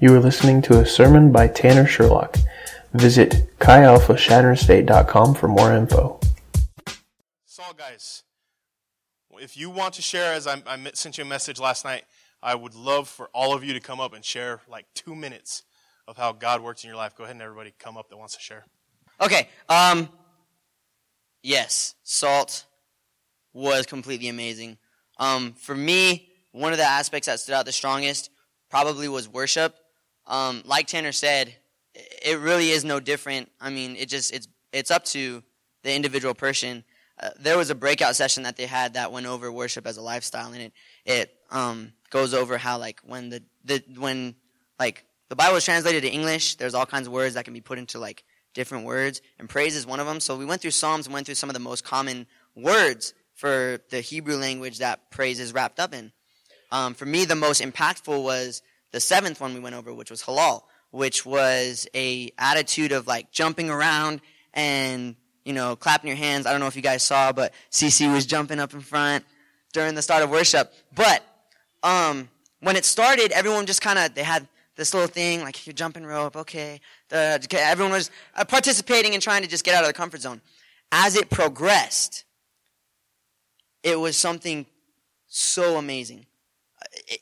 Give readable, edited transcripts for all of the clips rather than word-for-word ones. You are listening to a sermon by Tanner Sherlock. Visit chialphachattanoogastate.com for more info. So guys, if you want to share, as I sent you a message last night, I would love for all of you to come up and share like 2 minutes of how God works in your life. Go ahead and everybody come up that wants to share. Okay. Yes, SALT was completely amazing. For me, one of the aspects that stood out the strongest probably was worship. Like Tanner said, it really is no different. I mean, it's up to the individual person. There was a breakout session that they had that went over worship as a lifestyle, and it goes over how like when the Bible is translated to English, there's all kinds of words that can be put into like different words, and praise is one of them. So we went through Psalms and went through some of the most common words for the Hebrew language that praise is wrapped up in. For me, the most impactful was the 7th one we went over, which was halal, which was a attitude of like jumping around and, you know, clapping your hands. I don't know if you guys saw, but CC was jumping up in front during the start of worship. But when it started, everyone just kind of, they had this little thing, like you're jumping rope, okay. Everyone was participating and trying to just get out of the comfort zone. As it progressed, it was something so amazing.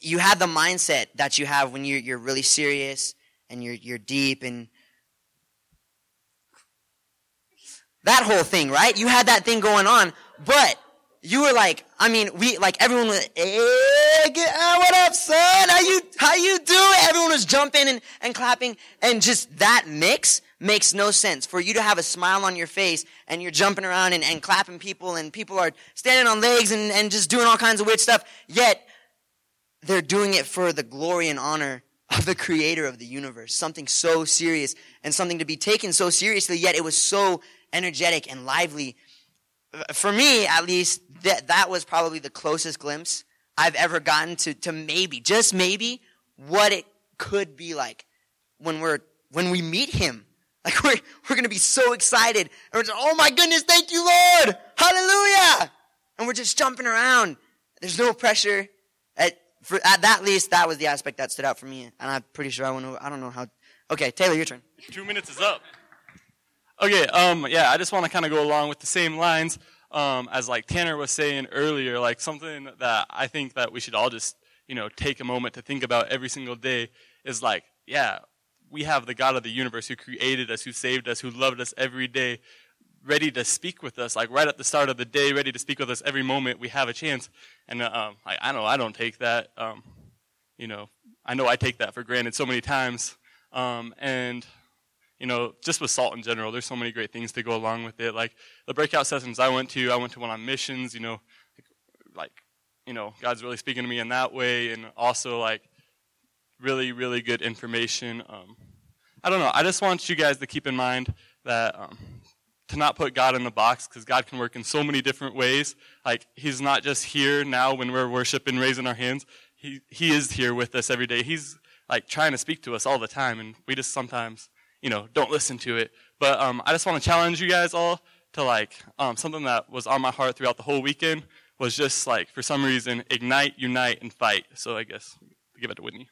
You had the mindset that you have when you're really serious and you're deep and that whole thing, right? You had that thing going on, but you were like, I mean, we like everyone was, hey, what up, son? How you doing? Everyone was jumping and clapping, and just that mix makes no sense. For you to have a smile on your face and you're jumping around and clapping people, and people are standing on legs and just doing all kinds of weird stuff, yet they're doing it for the glory and honor of the creator of the universe. Something so serious and something to be taken so seriously, yet it was so energetic and lively. For me, at least, that was probably the closest glimpse I've ever gotten to maybe, just maybe, what it could be like when we meet him. Like we're going to be so excited. And we're just, oh my goodness, thank you, Lord. Hallelujah. And we're just jumping around. There's no pressure. At that least, that was the aspect that stood out for me, and I'm pretty sure I went over. I don't know how. Okay, Taylor, your turn. 2 minutes is up. Okay, yeah, I just want to kind of go along with the same lines as like Tanner was saying earlier. Like something that I think that we should all just, you know, take a moment to think about every single day is like, yeah, we have the God of the universe who created us, who saved us, who loved us every day, ready to speak with us, like right at the start of the day, ready to speak with us every moment we have a chance. And I don't take that, you know I take that for granted so many times. And, you know, just with SALT in general, there's so many great things to go along with it. Like the breakout sessions I went to one on missions, you know, like, you know, God's really speaking to me in that way. And also like really, really good information. I don't know. I just want you guys to keep in mind that, to not put God in the box, because God can work in so many different ways. Like, he's not just here now when we're worshiping, raising our hands. He is here with us every day. He's, like, trying to speak to us all the time, and we just sometimes, you know, don't listen to it. But I just want to challenge you guys all to, like, something that was on my heart throughout the whole weekend was just, like, for some reason, ignite, unite, and fight. So I guess give it to Whitney.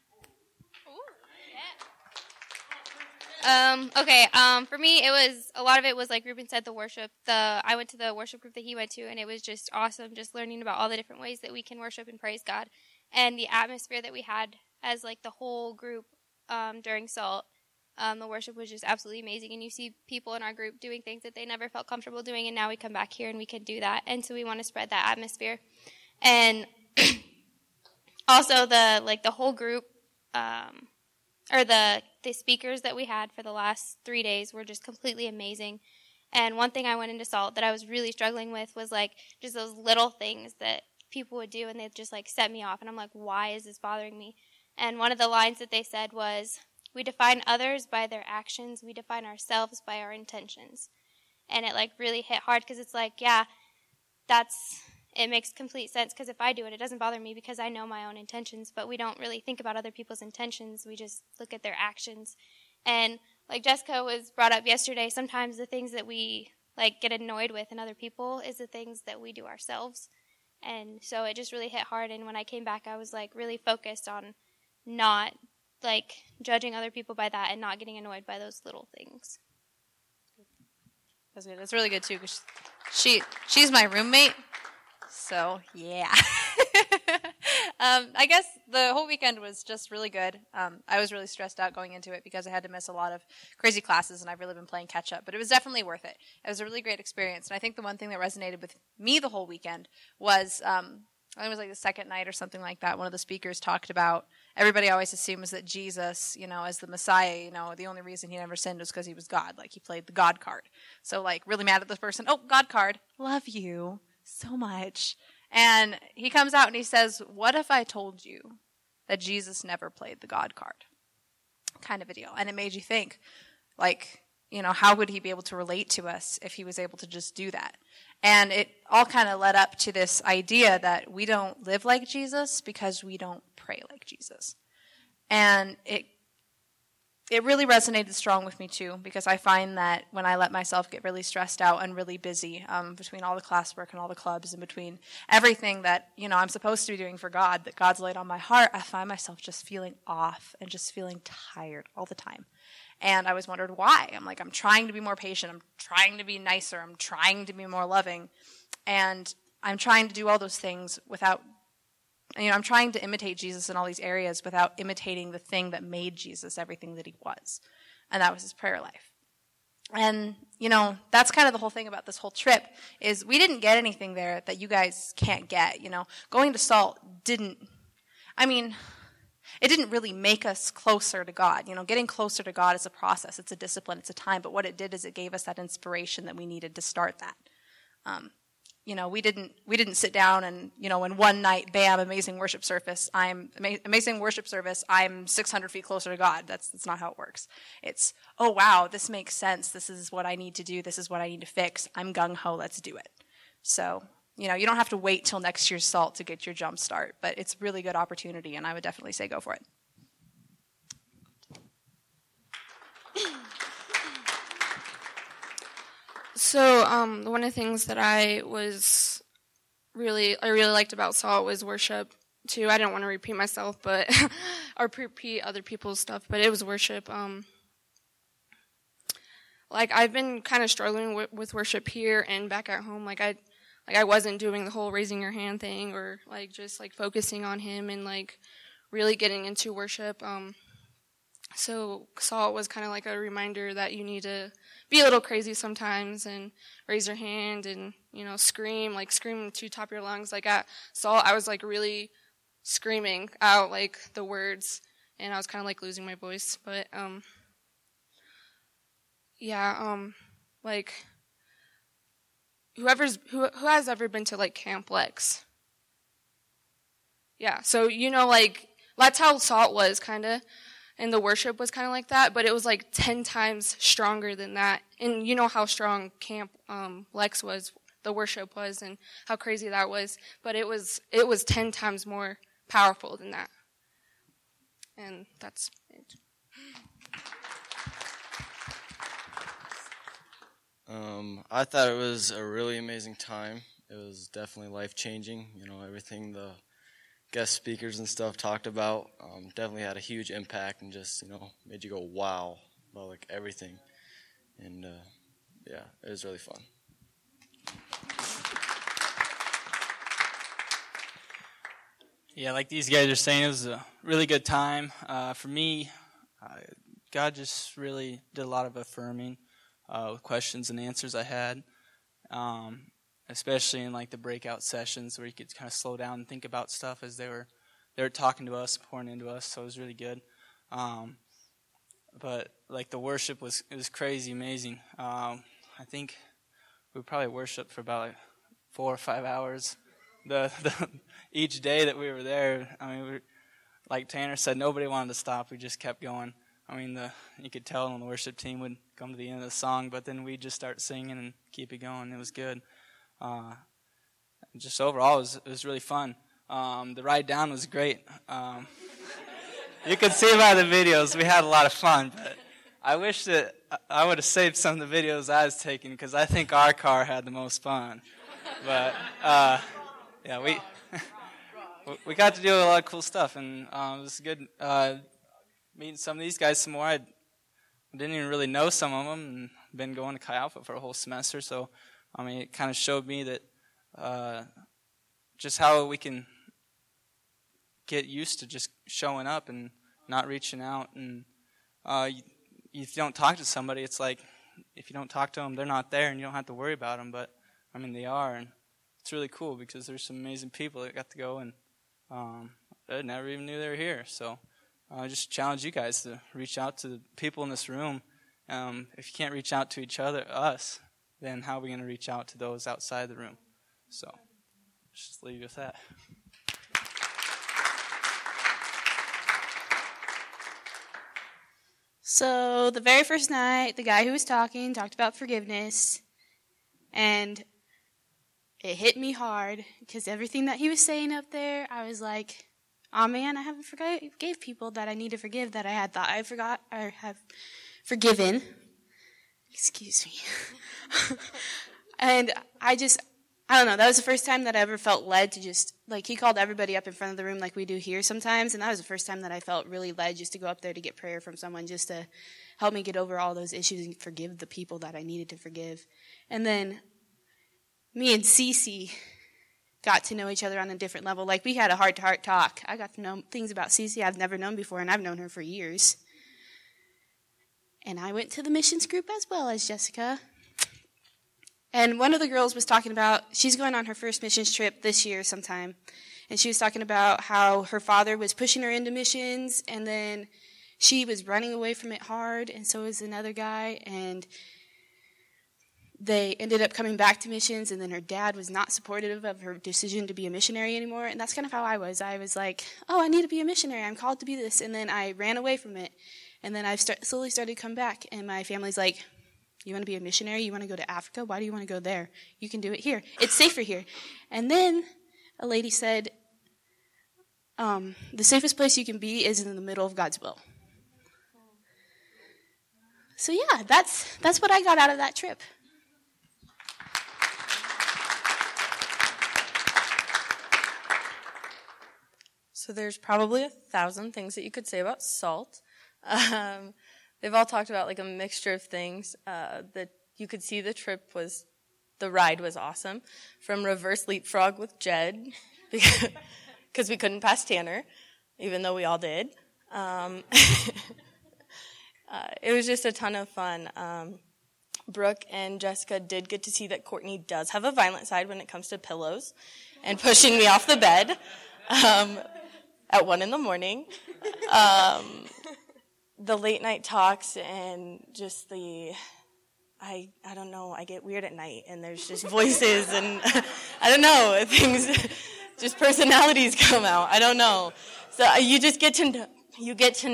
For me, a lot of it was, like Ruben said, the worship. I went to the worship group that he went to, and it was just awesome, just learning about all the different ways that we can worship and praise God. And the atmosphere that we had as, like, the whole group during SALT, the worship was just absolutely amazing. And you see people in our group doing things that they never felt comfortable doing, and now we come back here and we can do that. And so we want to spread that atmosphere. And also the whole group, or the speakers that we had for the last 3 days were just completely amazing. And one thing I went into SALT that I was really struggling with was, like, just those little things that people would do, and they just, like, set me off. And I'm like, why is this bothering me? And one of the lines that they said was, we define others by their actions. We define ourselves by our intentions. And it, like, really hit hard, because it's like, yeah, it makes complete sense, because if I do it, it doesn't bother me because I know my own intentions, but we don't really think about other people's intentions. We just look at their actions. And like Jessica was brought up yesterday, sometimes the things that we, like, get annoyed with in other people is the things that we do ourselves. And so it just really hit hard. And when I came back, I was, like, really focused on not like judging other people by that and not getting annoyed by those little things. That's good. That's really good too, because she's my roommate, so yeah. I guess the whole weekend was just really good. I was really stressed out going into it because I had to miss a lot of crazy classes, and I've really been playing catch up, but it was definitely worth it. It was a really great experience, and I think the one thing that resonated with me the whole weekend was, I think it was like the second night or something like that, one of the speakers talked about, everybody always assumes that Jesus, you know, as the Messiah, you know, the only reason he never sinned was because he was God. Like, he played the God card. So, like, really mad at this person. Oh, God card. Love you so much. And he comes out and he says, what if I told you that Jesus never played the God card? Kind of a deal. And it made you think, like, you know, how would he be able to relate to us if he was able to just do that? And it all kind of led up to this idea that we don't live like Jesus because we don't pray like Jesus. And it really resonated strong with me, too, because I find that when I let myself get really stressed out and really busy between all the classwork and all the clubs and between everything that, you know, I'm supposed to be doing for God, that God's laid on my heart, I find myself just feeling off and just feeling tired all the time. And I was wondered why. I'm like, I'm trying to be more patient. I'm trying to be nicer. I'm trying to be more loving. And I'm trying to do all those things without, you know, I'm trying to imitate Jesus in all these areas without imitating the thing that made Jesus everything that he was. And that was his prayer life. And, you know, that's kind of the whole thing about this whole trip is we didn't get anything there that you guys can't get, you know. Going to SALT it didn't really make us closer to God. You know, getting closer to God is a process. It's a discipline. It's a time. But what it did is it gave us that inspiration that we needed to start that. We didn't sit down and, you know, in one night, bam, amazing worship service. I'm 600 feet closer to God. That's not how it works. It's, oh, wow, this makes sense. This is what I need to do. This is what I need to fix. I'm gung-ho. Let's do it. So, you know, you don't have to wait till next year's SALT to get your jump start, but it's a really good opportunity, and I would definitely say go for it. So one of the things that I really liked about SALT was worship, too. I don't want to repeat myself, but or repeat other people's stuff, but it was worship. I've been kind of struggling with worship here and back at home. I wasn't doing the whole raising your hand thing or, just focusing on him and, really getting into worship. So SALT was kind of like a reminder that you need to be a little crazy sometimes and raise your hand and, you know, scream to top of your lungs. At SALT, I was, really screaming out, the words, and I was kind of, losing my voice. But, Who has ever been to Camp Lex? Yeah, so that's how SALT was kinda, and the worship was kinda like that, but it was 10 times stronger than that. And you know how strong Camp Lex was, the worship was, and how crazy that was, but it was 10 times more powerful than that. And that's it. I thought it was a really amazing time. It was definitely life-changing. You know, everything the guest speakers and stuff talked about definitely had a huge impact and just, you know, made you go, wow, about, everything. And, it was really fun. Yeah, like these guys are saying, it was a really good time. For me, God just really did a lot of affirming. With questions and answers I had, especially in the breakout sessions where you could kind of slow down and think about stuff as they were talking to us, pouring into us. So it was really good. But the worship was crazy, amazing. I think we probably worshiped for about 4 or 5 hours the each day that we were there. I mean, like Tanner said, nobody wanted to stop. We just kept going. I mean, you could tell when the worship team would come to the end of the song, but then we'd just start singing and keep it going. It was good. Just overall, it was really fun. The ride down was great. You could see by the videos we had a lot of fun, but I wish that I would have saved some of the videos I was taking because I think our car had the most fun. But, we got to do a lot of cool stuff, and it was good. meeting some of these guys some more. I didn't even really know some of them, and been going to Chi Alpha for a whole semester. So, I mean, it kind of showed me that just how we can get used to just showing up and not reaching out. And if you don't talk to somebody, it's like if you don't talk to them, they're not there, and you don't have to worry about them. But, I mean, they are, and it's really cool because there's some amazing people that got to go, and I never even knew they were here. So I just challenge you guys to reach out to the people in this room. If you can't reach out to each other, us, then how are we going to reach out to those outside the room? So just leave you with that. So the very first night, the guy who was talking talked about forgiveness, and it hit me hard because everything that he was saying up there, I was like, oh man, I haven't forgave people that I need to forgive that I had thought I forgot or have forgiven. Excuse me. And I don't know, that was the first time that I ever felt led to just, like, he called everybody up in front of the room like we do here sometimes, and that was the first time that I felt really led just to go up there to get prayer from someone just to help me get over all those issues and forgive the people that I needed to forgive. And then me and Cece got to know each other on a different level. Like, we had a heart-to-heart talk. I got to know things about Cece I've never known before, and I've known her for years. And I went to the missions group as well as Jessica. And one of the girls was talking about, she's going on her first missions trip this year sometime. And she was talking about how her father was pushing her into missions, and then she was running away from it hard, and so was another guy. And they ended up coming back to missions, and then her dad was not supportive of her decision to be a missionary anymore. And that's kind of how I was. I was like, oh, I need to be a missionary. I'm called to be this. And then I ran away from it. And then I've slowly started to come back, and my family's like, you want to be a missionary? You want to go to Africa? Why do you want to go there? You can do it here. It's safer here. And then a lady said, the safest place you can be is in the middle of God's will. So yeah, that's what I got out of that trip. So there's probably 1,000 things that you could say about SALT. They've all talked about like a mixture of things that you could see. The ride was awesome, from reverse leapfrog with Jed because we couldn't pass Tanner, even though we all did. It was just a ton of fun. Brooke and Jessica did get to see that Courtney does have a violent side when it comes to pillows and pushing me off the bed at 1 a.m. The late night talks and just the, I don't know, I get weird at night, and there's just voices and I don't know, things, just personalities come out. I don't know. So you just get to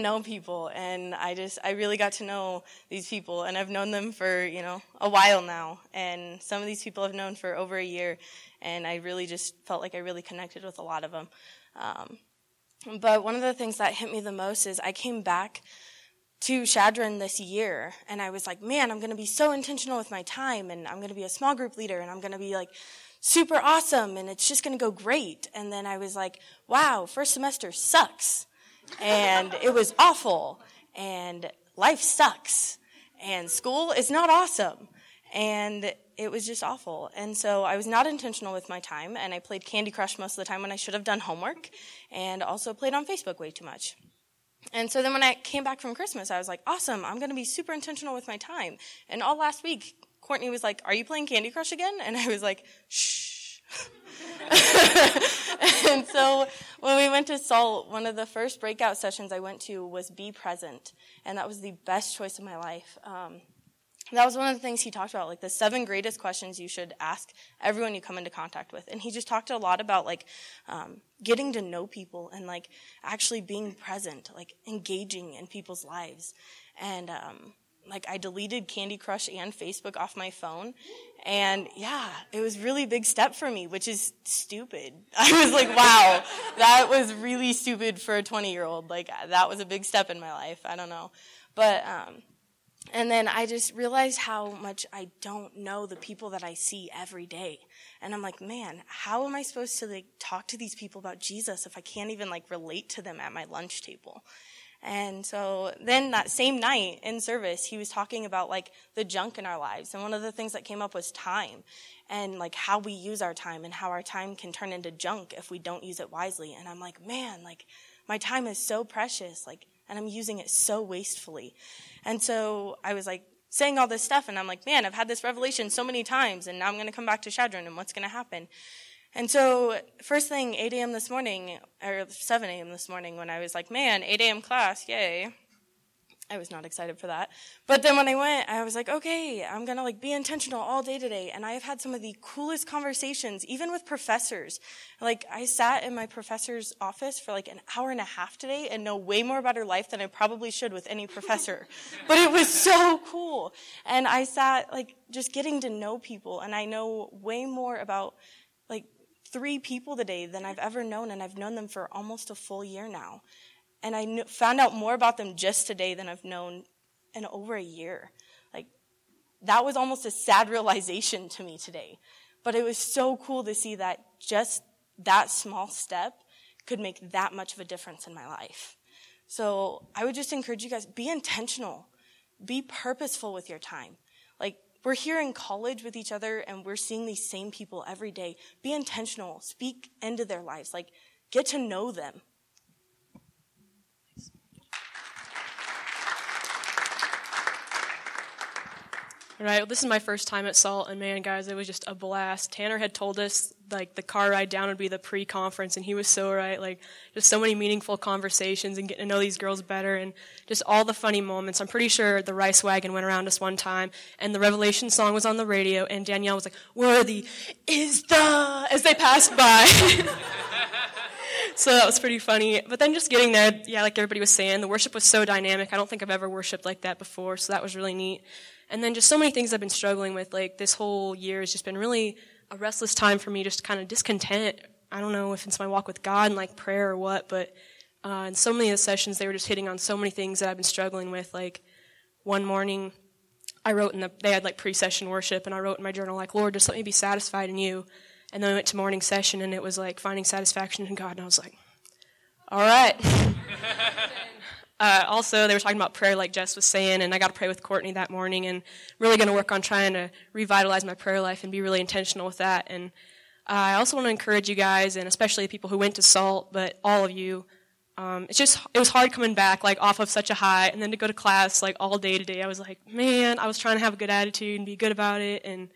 know people, and I really got to know these people, and I've known them for, a while now, and some of these people I've known for over a year, and I really just felt like I really connected with a lot of them. But one of the things that hit me the most is I came back to Shadron this year, and I was like, man, I'm going to be so intentional with my time, and I'm going to be a small group leader, and I'm going to be like super awesome, and it's just going to go great. And then I was like, wow, first semester sucks, and it was awful, and life sucks, and school is not awesome, and it was just awful. And so I was not intentional with my time, and I played Candy Crush most of the time when I should have done homework, and also played on Facebook way too much. And so then when I came back from Christmas, I was like, awesome, I'm going to be super intentional with my time. And all last week, Courtney was like, are you playing Candy Crush again? And I was like, shh. And so when we went to SALT, one of the first breakout sessions I went to was Be Present, and that was the best choice of my life. That was one of the things he talked about, like the 7 greatest questions you should ask everyone you come into contact with. And he just talked a lot about, like, getting to know people and, like, actually being present, like, engaging in people's lives. And, I deleted Candy Crush and Facebook off my phone. And, yeah, it was really big step for me, which is stupid. I was like, wow, that was really stupid for a 20-year-old. Like, that was a big step in my life. I don't know. But, and then I just realized how much I don't know the people that I see every day. And I'm like, man, how am I supposed to, like, talk to these people about Jesus if I can't even, like, relate to them at my lunch table? And so then that same night in service, he was talking about like the junk in our lives. And one of the things that came up was time and like how we use our time and how our time can turn into junk if we don't use it wisely. And I'm like, man, like my time is so precious, like, and I'm using it so wastefully. And so I was like saying all this stuff and I'm like, man, I've had this revelation so many times and now I'm going to come back to Shadron and what's going to happen? And so first thing, 8 a.m. this morning, or 7 a.m. this morning, when I was like, man, 8 a.m. class, yay. I was not excited for that. But then when I went, I was like, okay, I'm going to like be intentional all day today. And I have had some of the coolest conversations, even with professors. Like I sat in my professor's office for like an hour and a half today and know way more about her life than I probably should with any professor. But it was so cool. And I sat like just getting to know people. And I know way more about like 3 people today than I've ever known, and I've known them for almost a full year now. And I found out more about them just today than I've known in over a year. Like, that was almost a sad realization to me today. But it was so cool to see that just that small step could make that much of a difference in my life. So I would just encourage you guys, be intentional. Be purposeful with your time. Like, we're here in college with each other, and we're seeing these same people every day. Be intentional. Speak into their lives. Like, get to know them. All right, well, this is my first time at SALT, and man, guys, it was just a blast. Tanner had told us, like, the car ride down would be the pre-conference, and he was so right. Like, just so many meaningful conversations and getting to know these girls better and just all the funny moments. I'm pretty sure the rice wagon went around us one time, and the Revelation song was on the radio, and Danielle was like, "Worthy is the," as they passed by. So that was pretty funny. But then just getting there, yeah, like everybody was saying, the worship was so dynamic. I don't think I've ever worshipped like that before, so that was really neat. And then just so many things I've been struggling with, like this whole year has just been really a restless time for me, just kind of discontent. I don't know if it's my walk with God and like prayer or what, but in so many of the sessions they were just hitting on so many things that I've been struggling with. Like one morning I wrote they had like pre-session worship, and I wrote in my journal like, "Lord, just let me be satisfied in you." And then I went to morning session and it was like finding satisfaction in God, and I was like, all right. Also, they were talking about prayer, like Jess was saying, and I got to pray with Courtney that morning, and really going to work on trying to revitalize my prayer life and be really intentional with that. And I also want to encourage you guys, and especially the people who went to SALT, but all of you, it was hard coming back, like, off of such a high, and then to go to class, like, all day today. I was like, man, I was trying to have a good attitude and be good about it, and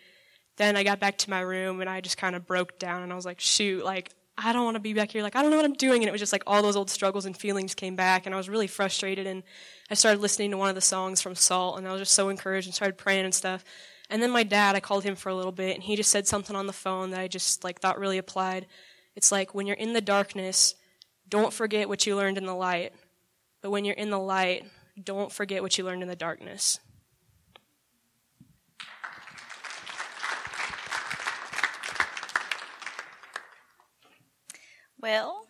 then I got back to my room, and I just kind of broke down, and I was like, shoot, like, I don't want to be back here. Like, I don't know what I'm doing. And it was just like all those old struggles and feelings came back. And I was really frustrated. And I started listening to one of the songs from SALT. And I was just so encouraged and started praying and stuff. And then my dad, I called him for a little bit. And he just said something on the phone that I just like thought really applied. It's like, when you're in the darkness, don't forget what you learned in the light. But when you're in the light, don't forget what you learned in the darkness. Well,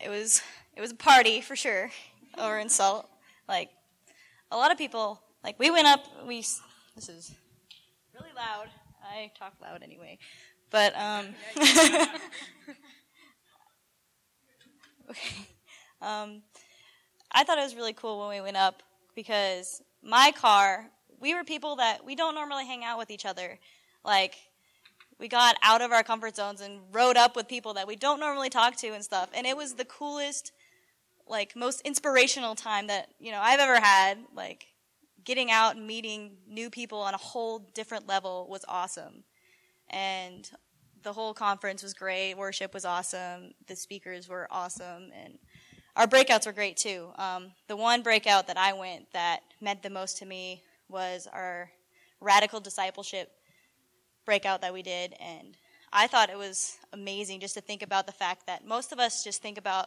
it was a party for sure over in SALT. Like, a lot of people, like, we went up, this is really loud. I talk loud anyway. But, okay. I thought it was really cool when we went up because my car, we were people that we don't normally hang out with each other. Like, we got out of our comfort zones and rode up with people that we don't normally talk to and stuff. And it was the coolest, like, most inspirational time that, you know, I've ever had. Like, getting out and meeting new people on a whole different level was awesome. And the whole conference was great. Worship was awesome. The speakers were awesome. And our breakouts were great, too. The one breakout that I went that meant the most to me was our radical discipleship breakout that we did, and I thought it was amazing just to think about the fact that most of us just think about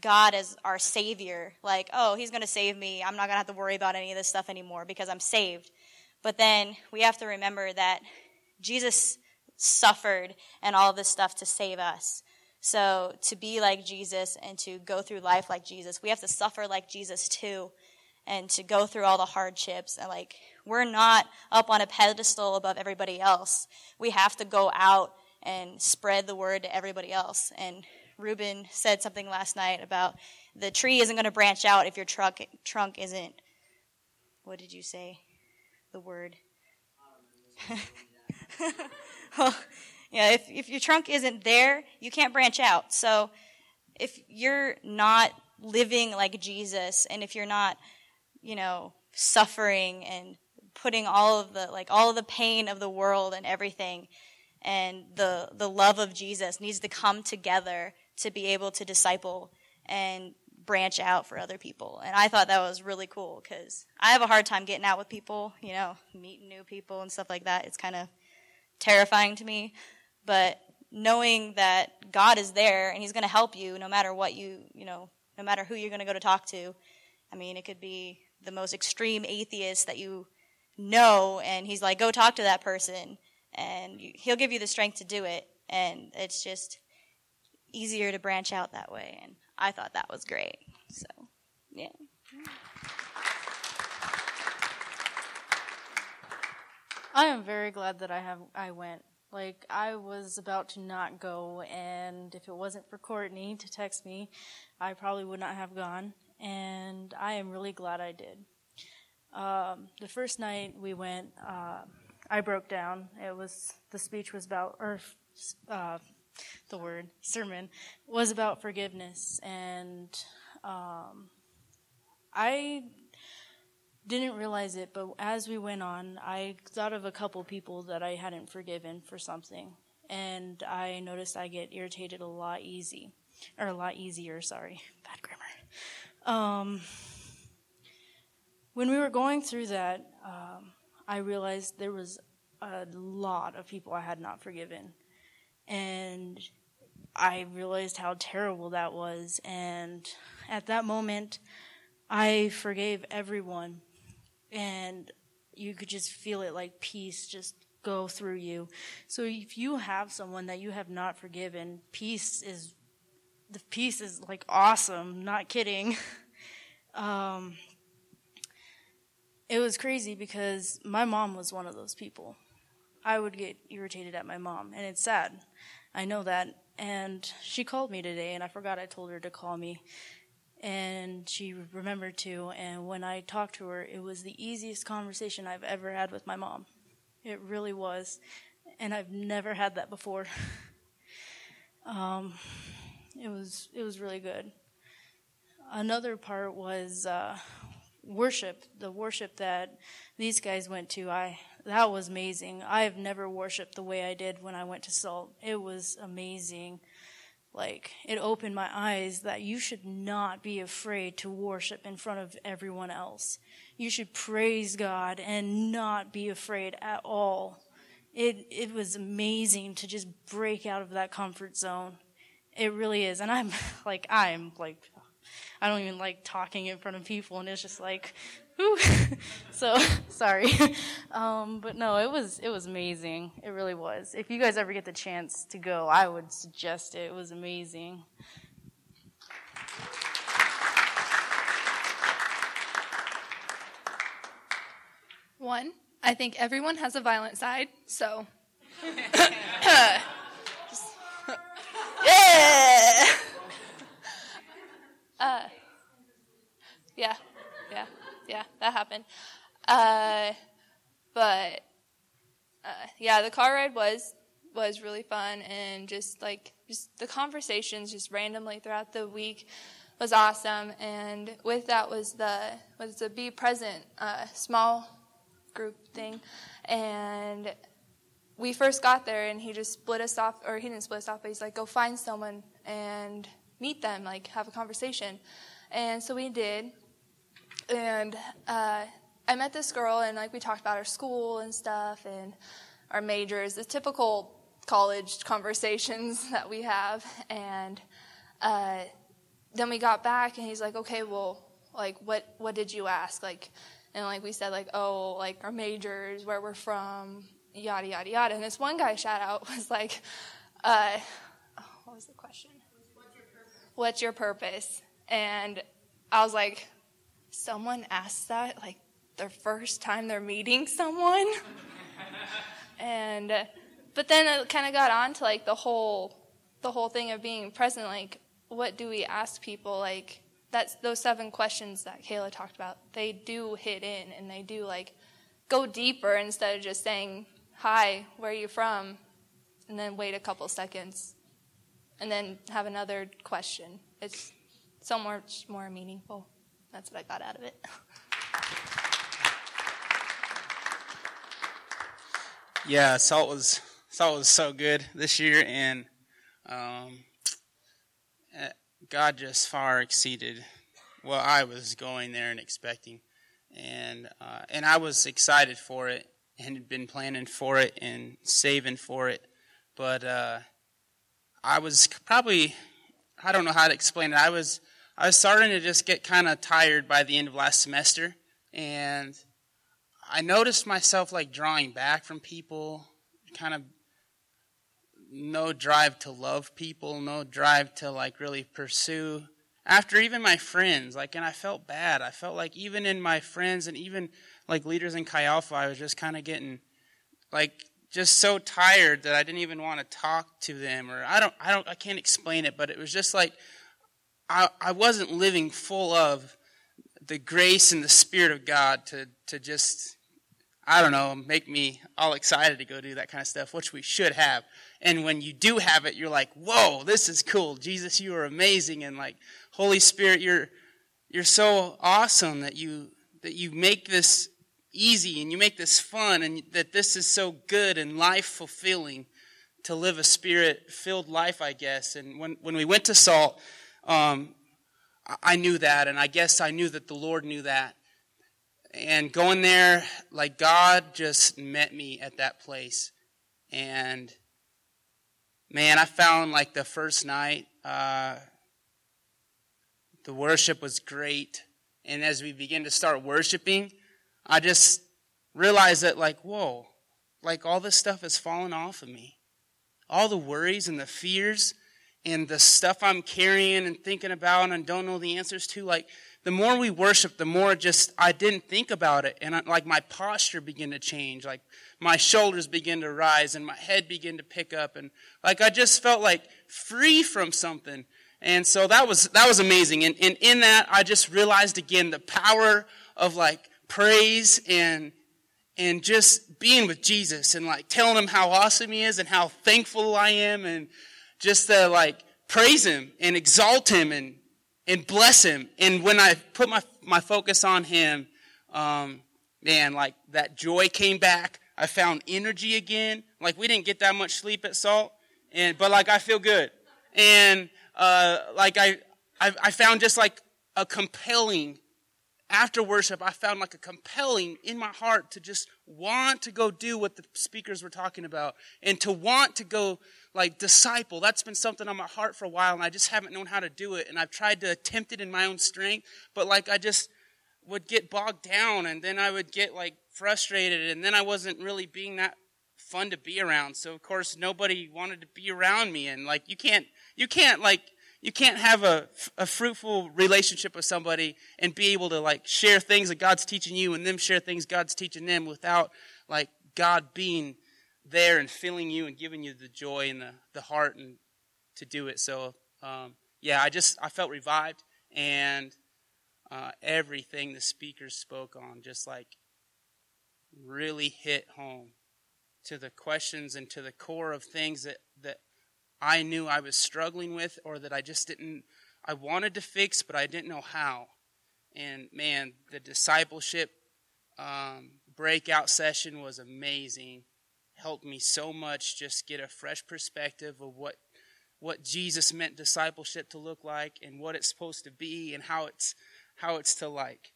God as our savior, like, oh, he's going to save me, I'm not going to have to worry about any of this stuff anymore because I'm saved. But then we have to remember that Jesus suffered and all of this stuff to save us. So to be like Jesus and to go through life like Jesus, we have to suffer like Jesus too, and to go through all the hardships. And like, we're not up on a pedestal above everybody else. We have to go out and spread the word to everybody else. And Ruben said something last night about The tree isn't going to branch out if your trunk isn't, what did you say? The word. Well, yeah, if your trunk isn't there, you can't branch out. So if you're not living like Jesus, and if you're not, suffering and putting all of the pain of the world and everything, and the love of Jesus needs to come together to be able to disciple and branch out for other people. And I thought that was really cool, because I have a hard time getting out with people, meeting new people and stuff like that. It's kind of terrifying to me. But knowing that God is there and he's going to help you no matter what no matter who you're going to go to talk to. I mean, it could be the most extreme atheist that you know, and he's like, go talk to that person, and he'll give you the strength to do it, and it's just easier to branch out that way, and I thought that was great, so, yeah. I am very glad that I went. Like, I was about to not go, and if it wasn't for Courtney to text me, I probably would not have gone. And I am really glad I did. The first night we went, I broke down. The sermon was about forgiveness. And I didn't realize it, but as we went on, I thought of a couple people that I hadn't forgiven for something. And I noticed I get irritated a lot easier, bad grammar. When we were going through that, I realized there was a lot of people I had not forgiven, and I realized how terrible that was, and at that moment, I forgave everyone, and you could just feel it like peace just go through you. So if you have someone that you have not forgiven, the peace is like awesome, not kidding. It was crazy because my mom was one of those people. I would get irritated at my mom, and it's sad. I know that. And she called me today, and I forgot I told her to call me. And she remembered to, and when I talked to her, it was the easiest conversation I've ever had with my mom. It really was. And I've never had that before. It was really good. Another part was worship. The worship that these guys went to, that was amazing. I have never worshipped the way I did when I went to SALT. It was amazing. Like, it opened my eyes that you should not be afraid to worship in front of everyone else. You should praise God and not be afraid at all. It was amazing to just break out of that comfort zone. It really is, and I'm like, I don't even like talking in front of people, and it's just like, whoo. So sorry, but no, it was amazing. It really was. If you guys ever get the chance to go, I would suggest it. It was amazing. One, I think everyone has a violent side, so. Yeah. Yeah, that happened. But the car ride was really fun, and just the conversations just randomly throughout the week was awesome. And with that was the Be Present small group thing, and we first got there, and he just split us off, or he didn't split us off, but he's like, go find someone and meet them, like, have a conversation. And so we did, and I met this girl, and, like, we talked about our school and stuff and our majors, the typical college conversations that we have. And then we got back, and he's like, okay, well, like, what did you ask? Like, and, like, we said, like, oh, like, our majors, where we're from, yada, yada, yada. And this one guy shout out was like, what was the question? What's your purpose? And I was like, someone asked that, like, their first time they're meeting someone. And, but then it kind of got on to, like, the whole thing of being present. Like, what do we ask people? Like, that's those 7 questions that Kayla talked about. They do hit in, and they do, like, go deeper instead of just saying, hi, where are you from? And then wait a couple seconds, and then have another question. It's so much more meaningful. That's what I got out of it. Yeah, SALT was so good this year, and God just far exceeded what I was going there and expecting, and I was excited for it and had been planning for it and saving for it, but I was probably, I don't know how to explain it. I was starting to just get kind of tired by the end of last semester, and I noticed myself, like, drawing back from people, kind of no drive to love people, no drive to, like, really pursue after even my friends. Like, and I felt bad. I felt like even in my friends and even, like, leaders in Chi Alpha, I was just kind of getting, like, just so tired that I didn't even want to talk to them, or I can't explain it, but it was just like I wasn't living full of the grace and the Spirit of God to just, I don't know, make me all excited to go do that kind of stuff, which we should have. And when you do have it, you're like, whoa, this is cool. Jesus, you are amazing. And, like, Holy Spirit, you're so awesome that you make this easy and you make this fun, and that this is so good and life-fulfilling to live a Spirit-filled life, I guess. And when we went to SALT, I knew that, and I guess I knew that the Lord knew that. And going there, like, God just met me at that place. And, man, I found, like, the first night, the worship was great. And as we began to start worshiping, I just realized that, like, whoa, like, all this stuff is falling off of me. All the worries and the fears and the stuff I'm carrying and thinking about and don't know the answers to, like, the more we worship, the more just I didn't think about it. And, like, my posture began to change. Like, my shoulders began to rise and my head began to pick up. And, like, I just felt, like, free from something. And so that was amazing. And in that, I just realized again the power of, like, praise and just being with Jesus and, like, telling him how awesome he is and how thankful I am, and just to, like, praise him and exalt him and bless him. And when I put my focus on him, man, like, that joy came back. I found energy again. Like, we didn't get that much sleep at SALT, but, like, I feel good. And, like, I found just, like, a compelling, after worship, I found, like, a compelling in my heart to just want to go do what the speakers were talking about and to want to go, like, disciple. That's been something on my heart for a while, and I just haven't known how to do it, and I've tried to attempt it in my own strength, but, like, I just would get bogged down, and then I would get, like, frustrated, and then I wasn't really being that fun to be around. So, of course, nobody wanted to be around me, and, like, you can't have a fruitful relationship with somebody and be able to, like, share things that God's teaching you and them share things God's teaching them without, like, God being there and filling you and giving you the joy and the heart and to do it. So, yeah, I felt revived, and everything the speakers spoke on just, like, really hit home to the questions and to the core of things that I knew I was struggling with, or that I just didn't, I wanted to fix, but I didn't know how. And, man, the discipleship breakout session was amazing. Helped me so much just get a fresh perspective of what Jesus meant discipleship to look like and what it's supposed to be and how it's to, like,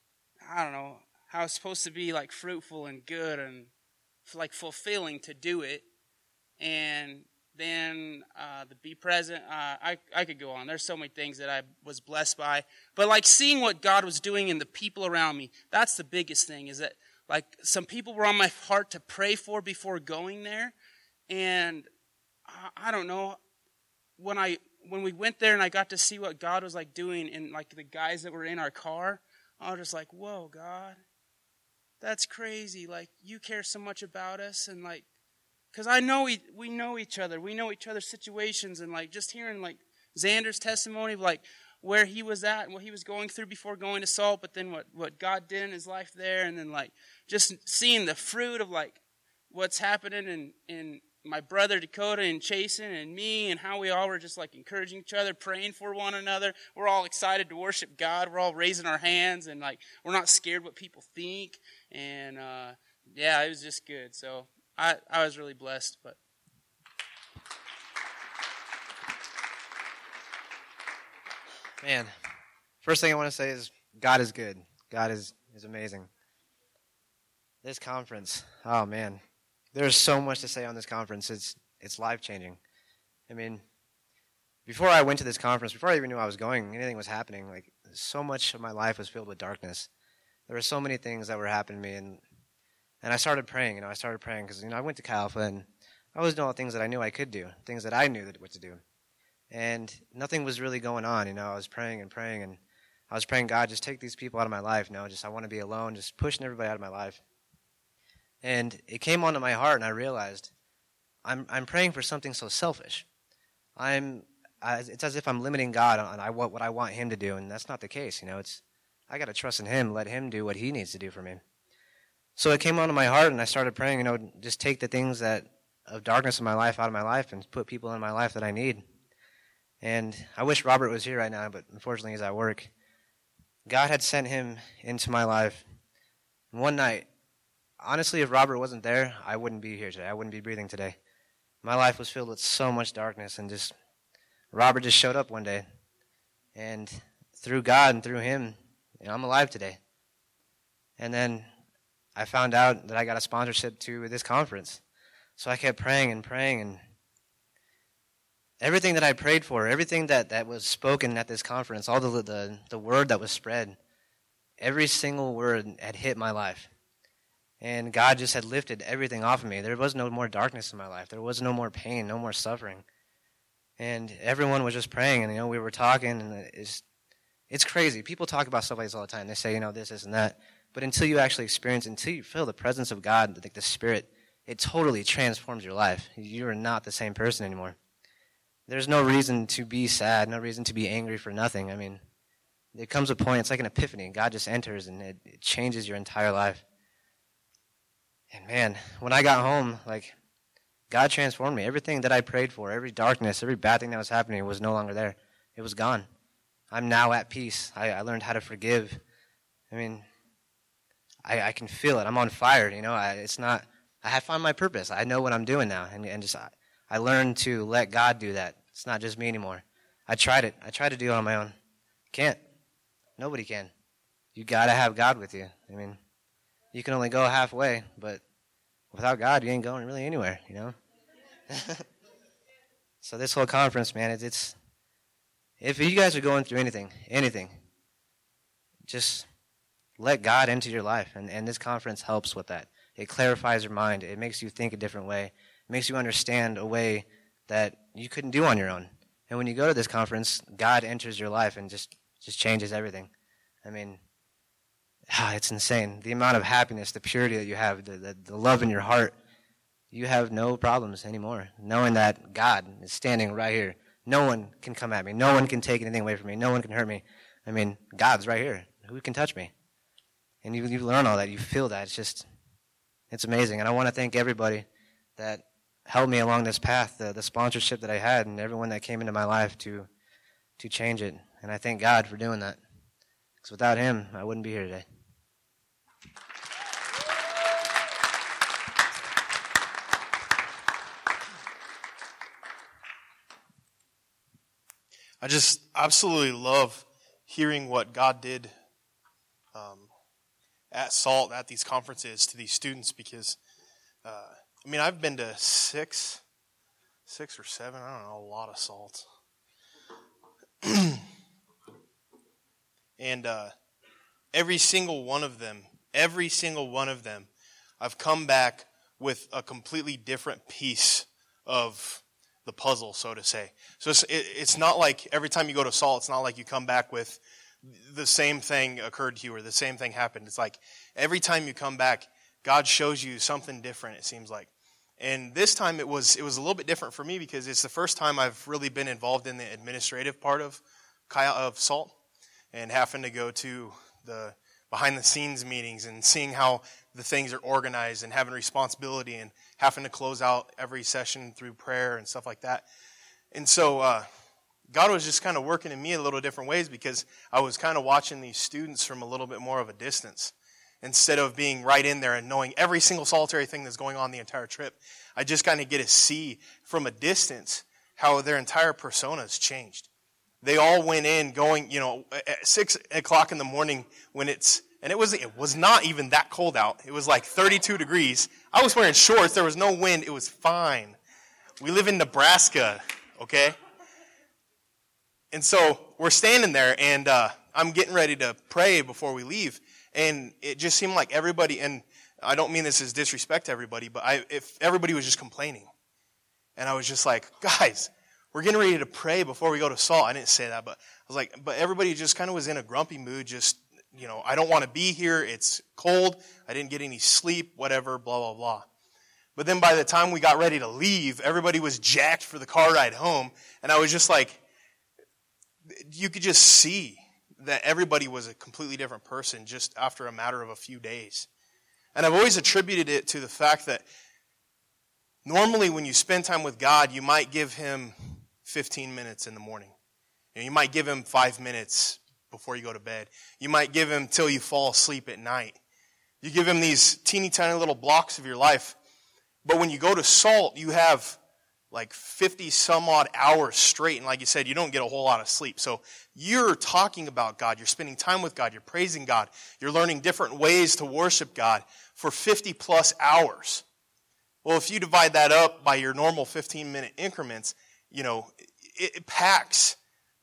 I don't know, how it's supposed to be, like, fruitful and good and, like, fulfilling to do it. And then the be present, I could go on. There's so many things that I was blessed by. But, like, seeing what God was doing in the people around me, that's the biggest thing, is that, like, some people were on my heart to pray for before going there. And I don't know, when we went there and I got to see what God was, like, doing, and, like, the guys that were in our car, I was just like, whoa, God, that's crazy. Like, you care so much about us, and, like, because I know we know each other. We know each other's situations. And, like, just hearing, like, Xander's testimony, like, where he was at and what he was going through before going to SALT, but then what God did in his life there, and then like just seeing the fruit of like what's happening in my brother Dakota and Chasen and me, and how we all were just like encouraging each other, praying for one another. We're all excited to worship God. We're all raising our hands, and like we're not scared what people think. And yeah, it was just good. So I was really blessed. But man, first thing I want to say is God is good. God is amazing. This conference, oh man. There's so much to say on this conference. It's life-changing. I mean, before I went to this conference, before I even knew I was going, anything was happening, like so much of my life was filled with darkness. There were so many things that were happening to me, and I started praying, because, I went to Chi Alpha, and I was doing all the things that I knew I could do, things that I knew what to do. And nothing was really going on, I was praying, and I was praying, God, just take these people out of my life, I want to be alone, just pushing everybody out of my life. And it came onto my heart, and I realized I'm praying for something so selfish. It's as if I'm limiting God on what I want Him to do, and that's not the case. It's I got to trust in Him, let Him do what He needs to do for me. So it came onto my heart, and I started praying. Just take the things that of darkness in my life out of my life, and put people in my life that I need. And I wish Robert was here right now, but unfortunately he's at work. God had sent him into my life one night. Honestly, if Robert wasn't there, I wouldn't be here today. I wouldn't be breathing today. My life was filled with so much darkness, and Robert just showed up one day. And through God and through him, I'm alive today. And then I found out that I got a sponsorship to this conference. So I kept praying, and everything that I prayed for, everything that was spoken at this conference, all the word that was spread, every single word had hit my life. And God just had lifted everything off of me. There was no more darkness in my life. There was no more pain, no more suffering. And everyone was just praying, and, we were talking, and it's crazy. People talk about stuff like this all the time. They say, this and that. But until you actually experience, until you feel the presence of God, like the Spirit, it totally transforms your life. You are not the same person anymore. There's no reason to be sad, no reason to be angry for nothing. There comes a point, it's like an epiphany. God just enters, and it changes your entire life. And man, when I got home, God transformed me. Everything that I prayed for, every darkness, every bad thing that was happening was no longer there. It was gone. I'm now at peace. I learned how to forgive. I can feel it. I'm on fire, I have found my purpose. I know what I'm doing now. I learned to let God do that. It's not just me anymore. I tried it. I tried to do it on my own. Can't. Nobody can. You got to have God with you. You can only go halfway, but without God, you ain't going really anywhere, So this whole conference, man, it's if you guys are going through anything, just let God into your life, and this conference helps with that. It clarifies your mind. It makes you think a different way. It makes you understand a way that you couldn't do on your own. And when you go to this conference, God enters your life and just changes everything. It's insane. The amount of happiness, the purity that you have, the love in your heart. You have no problems anymore. Knowing that God is standing right here. No one can come at me. No one can take anything away from me. No one can hurt me. God's right here. Who can touch me? And you learn all that. You feel that. It's amazing. And I want to thank everybody that helped me along this path, the sponsorship that I had, and everyone that came into my life to change it. And I thank God for doing that. Because without Him, I wouldn't be here today. I just absolutely love hearing what God did at SALT, at these conferences, to these students, because, I've been to six or seven, a lot of SALTs. And every single one of them, I've come back with a completely different piece of the puzzle, so to say. So it's not like every time you go to SALT, it's not like you come back with the same thing occurred to you or the same thing happened. It's like every time you come back, God shows you something different, it seems like. And this time it was a little bit different for me because it's the first time I've really been involved in the administrative part of Chi of SALT, and having to go to the behind-the-scenes meetings and seeing how the things are organized and having responsibility and having to close out every session through prayer and stuff like that. And so God was just kind of working in me in little different ways because I was kind of watching these students from a little bit more of a distance. Instead of being right in there and knowing every single solitary thing that's going on the entire trip, I just kind of get to see from a distance how their entire persona's changed. They all went in going, at 6 o'clock in the morning when it was not even that cold out. It was like 32 degrees. I was wearing shorts. There was no wind. It was fine. We live in Nebraska, okay? And so we're standing there, and I'm getting ready to pray before we leave. And it just seemed like everybody, and I don't mean this as disrespect to everybody, but if everybody was just complaining. And I was just like, guys, we're getting ready to pray before we go to SALT. I didn't say that, but I was like, but everybody just kind of was in a grumpy mood, just, I don't want to be here. It's cold. I didn't get any sleep, whatever, blah, blah, blah. But then by the time we got ready to leave, everybody was jacked for the car ride home. And I was just like, you could just see that everybody was a completely different person just after a matter of a few days. And I've always attributed it to the fact that normally when you spend time with God, you might give him 15 minutes in the morning. You might give him 5 minutes before you go to bed. You might give him till you fall asleep at night. You give him these teeny tiny little blocks of your life. But when you go to SALT, you have like 50 some odd hours straight. And like you said, you don't get a whole lot of sleep. So you're talking about God. You're spending time with God. You're praising God. You're learning different ways to worship God for 50 plus hours. Well, if you divide that up by your normal 15-minute increments, it packs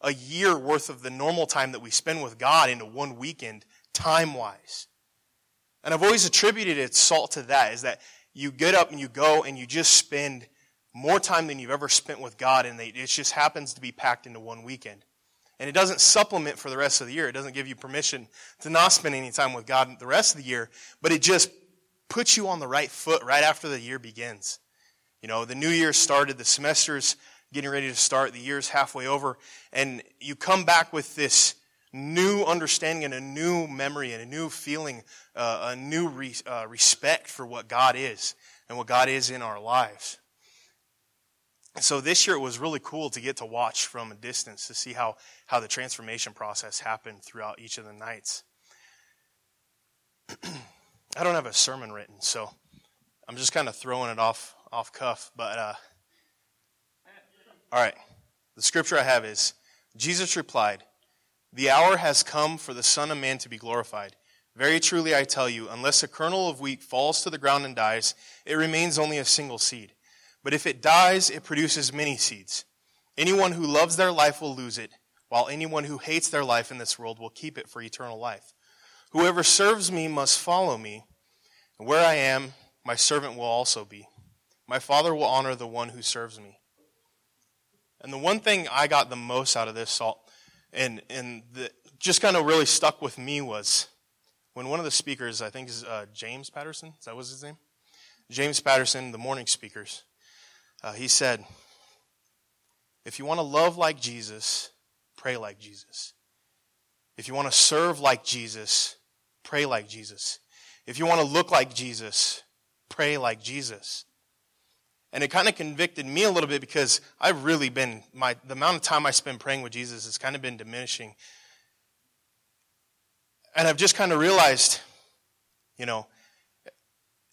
a year worth of the normal time that we spend with God into one weekend, time-wise. And I've always attributed it SALT to that, is that you get up and you go and you just spend more time than you've ever spent with God, and it just happens to be packed into one weekend. And it doesn't supplement for the rest of the year. It doesn't give you permission to not spend any time with God the rest of the year, but it just puts you on the right foot right after the year begins. The new year started, the semester's getting ready to start, the year's halfway over, and you come back with this new understanding and a new memory and a new feeling, a new respect for what God is and what God is in our lives. So this year it was really cool to get to watch from a distance to see how the transformation process happened throughout each of the nights. I don't have a sermon written, so I'm just kind of throwing it off cuff, but all right, the scripture I have is, Jesus replied, "The hour has come for the Son of Man to be glorified. Very truly I tell you, unless a kernel of wheat falls to the ground and dies, it remains only a single seed. But if it dies, it produces many seeds. Anyone who loves their life will lose it, while anyone who hates their life in this world will keep it for eternal life. Whoever serves me must follow me, and where I am, my servant will also be. My Father will honor the one who serves me." And the one thing I got the most out of this SALT, and just kind of really stuck with me, was when one of the speakers, I think is James Patterson, is that was his name? James Patterson, the morning speakers, he said, "If you want to love like Jesus, pray like Jesus. If you want to serve like Jesus, pray like Jesus. If you want to look like Jesus, pray like Jesus." And it kind of convicted me a little bit because I've really been, the amount of time I spend praying with Jesus has kind of been diminishing. And I've just kind of realized,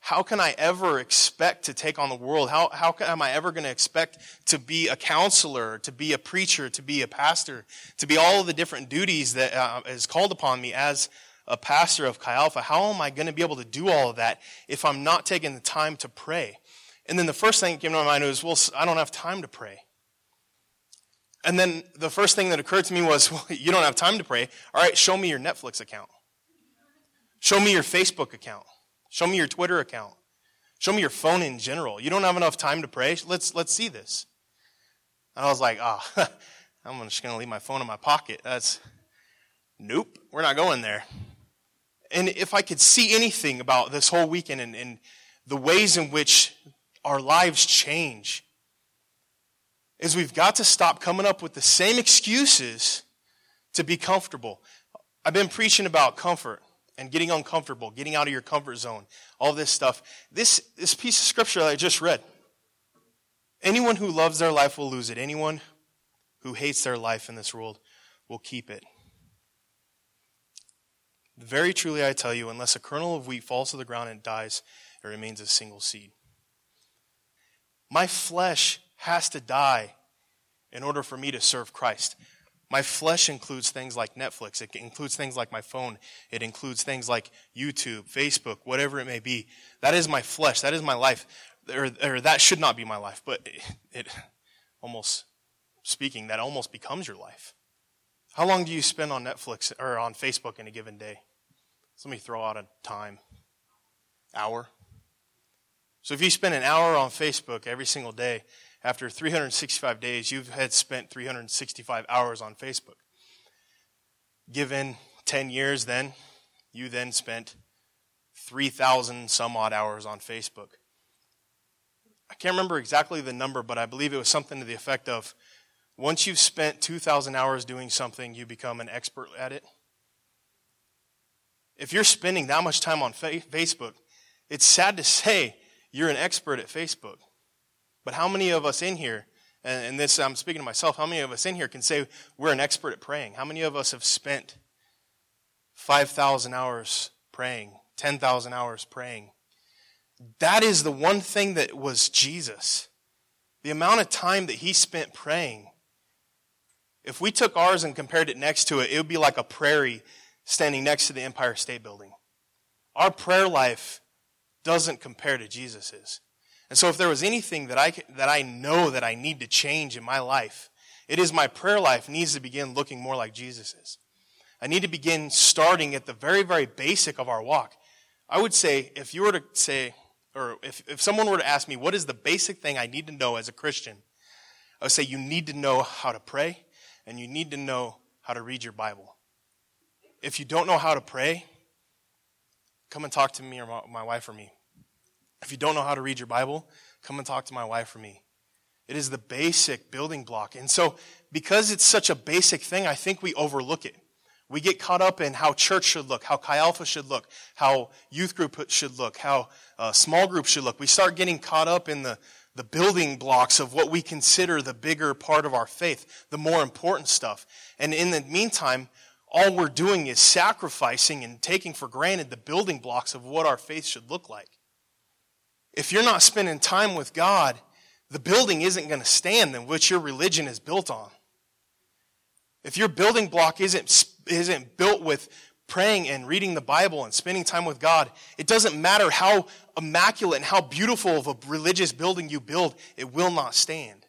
how can I ever expect to take on the world? How am I ever going to expect to be a counselor, to be a preacher, to be a pastor, to be all of the different duties that is called upon me as a pastor of Chi Alpha? How am I going to be able to do all of that if I'm not taking the time to pray? And then the first thing that came to my mind was, well, I don't have time to pray. And then the first thing that occurred to me was, well, you don't have time to pray. All right, show me your Netflix account. Show me your Facebook account. Show me your Twitter account. Show me your phone in general. You don't have enough time to pray? Let's see this. And I was like, I'm just going to leave my phone in my pocket. Nope, we're not going there. And if I could see anything about this whole weekend and the ways in which our lives change, is we've got to stop coming up with the same excuses to be comfortable. I've been preaching about comfort and getting uncomfortable, getting out of your comfort zone, all this stuff. This piece of scripture that I just read, anyone who loves their life will lose it. Anyone who hates their life in this world will keep it. Very truly I tell you, unless a kernel of wheat falls to the ground and dies, it remains a single seed. My flesh has to die in order for me to serve Christ. My flesh includes things like Netflix. It includes things like my phone. It includes things like YouTube, Facebook, whatever it may be. That is my flesh. That is my life. Or that should not be my life, but it almost speaking, that almost becomes your life. How long do you spend on Netflix or on Facebook in a given day? So let me throw out a time. Hour. So if you spend an hour on Facebook every single day, after 365 days, you had spent 365 hours on Facebook. Given 10 years then, you then spent 3,000 some odd hours on Facebook. I can't remember exactly the number, but I believe it was something to the effect of, once you've spent 2,000 hours doing something, you become an expert at it. If you're spending that much time on Facebook, it's sad to say you're an expert at Facebook. But how many of us in here, and this I'm speaking to myself, how many of us in here can say we're an expert at praying? How many of us have spent 5,000 hours praying, 10,000 hours praying? That is the one thing that was Jesus. The amount of time that he spent praying. If we took ours and compared it next to it, it would be like a prairie standing next to the Empire State Building. Our prayer life doesn't compare to Jesus's. And so if there was anything that I know that I need to change in my life, it is my prayer life needs to begin looking more like Jesus's. I need to begin starting at the very, very basic of our walk. I would say, if you were to say, or if someone were to ask me, what is the basic thing I need to know as a Christian? I would say, you need to know how to pray, and you need to know how to read your Bible. If you don't know how to pray, come and talk to me or my wife or me. If you don't know how to read your Bible, come and talk to my wife or me. It is the basic building block. And so, because it's such a basic thing, I think we overlook it. We get caught up in how church should look, how Chi Alpha should look, how youth group should look, how small group should look. We start getting caught up in the building blocks of what we consider the bigger part of our faith, the more important stuff. And in the meantime, all we're doing is sacrificing and taking for granted the building blocks of what our faith should look like. If you're not spending time with God, the building isn't going to stand in which your religion is built on. If your building block isn't built with praying and reading the Bible and spending time with God, it doesn't matter how immaculate and how beautiful of a religious building you build, it will not stand.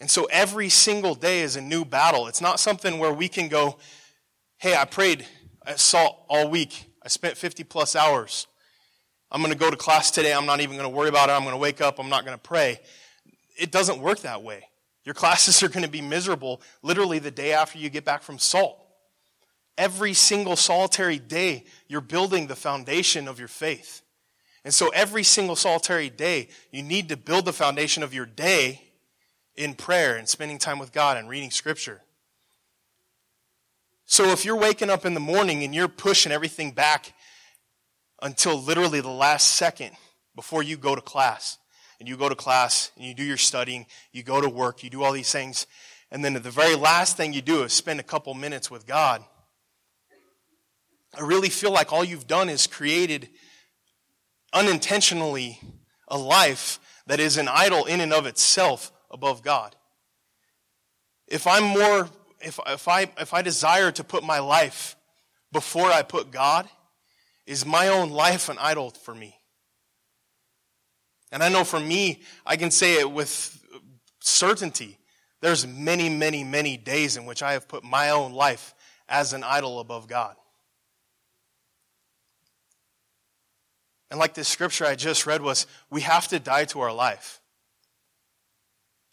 And so every single day is a new battle. It's not something where we can go, hey, I prayed at SALT all week. I spent 50 plus hours. I'm going to go to class today. I'm not even going to worry about it. I'm going to wake up. I'm not going to pray. It doesn't work that way. Your classes are going to be miserable literally the day after you get back from SALT. Every single solitary day, you're building the foundation of your faith. And so every single solitary day, you need to build the foundation of your day in prayer and spending time with God and reading Scripture. So if you're waking up in the morning and you're pushing everything back until literally the last second before you go to class. And you go to class, and you do your studying, you go to work, you do all these things, and then the very last thing you do is spend a couple minutes with God. I really feel like all you've done is created unintentionally a life that is an idol in and of itself above God. If I desire to put my life before I put God, is my own life an idol for me? And I know for me, I can say it with certainty. There's many, many, many days in which I have put my own life as an idol above God. And like this scripture I just read was, we have to die to our life.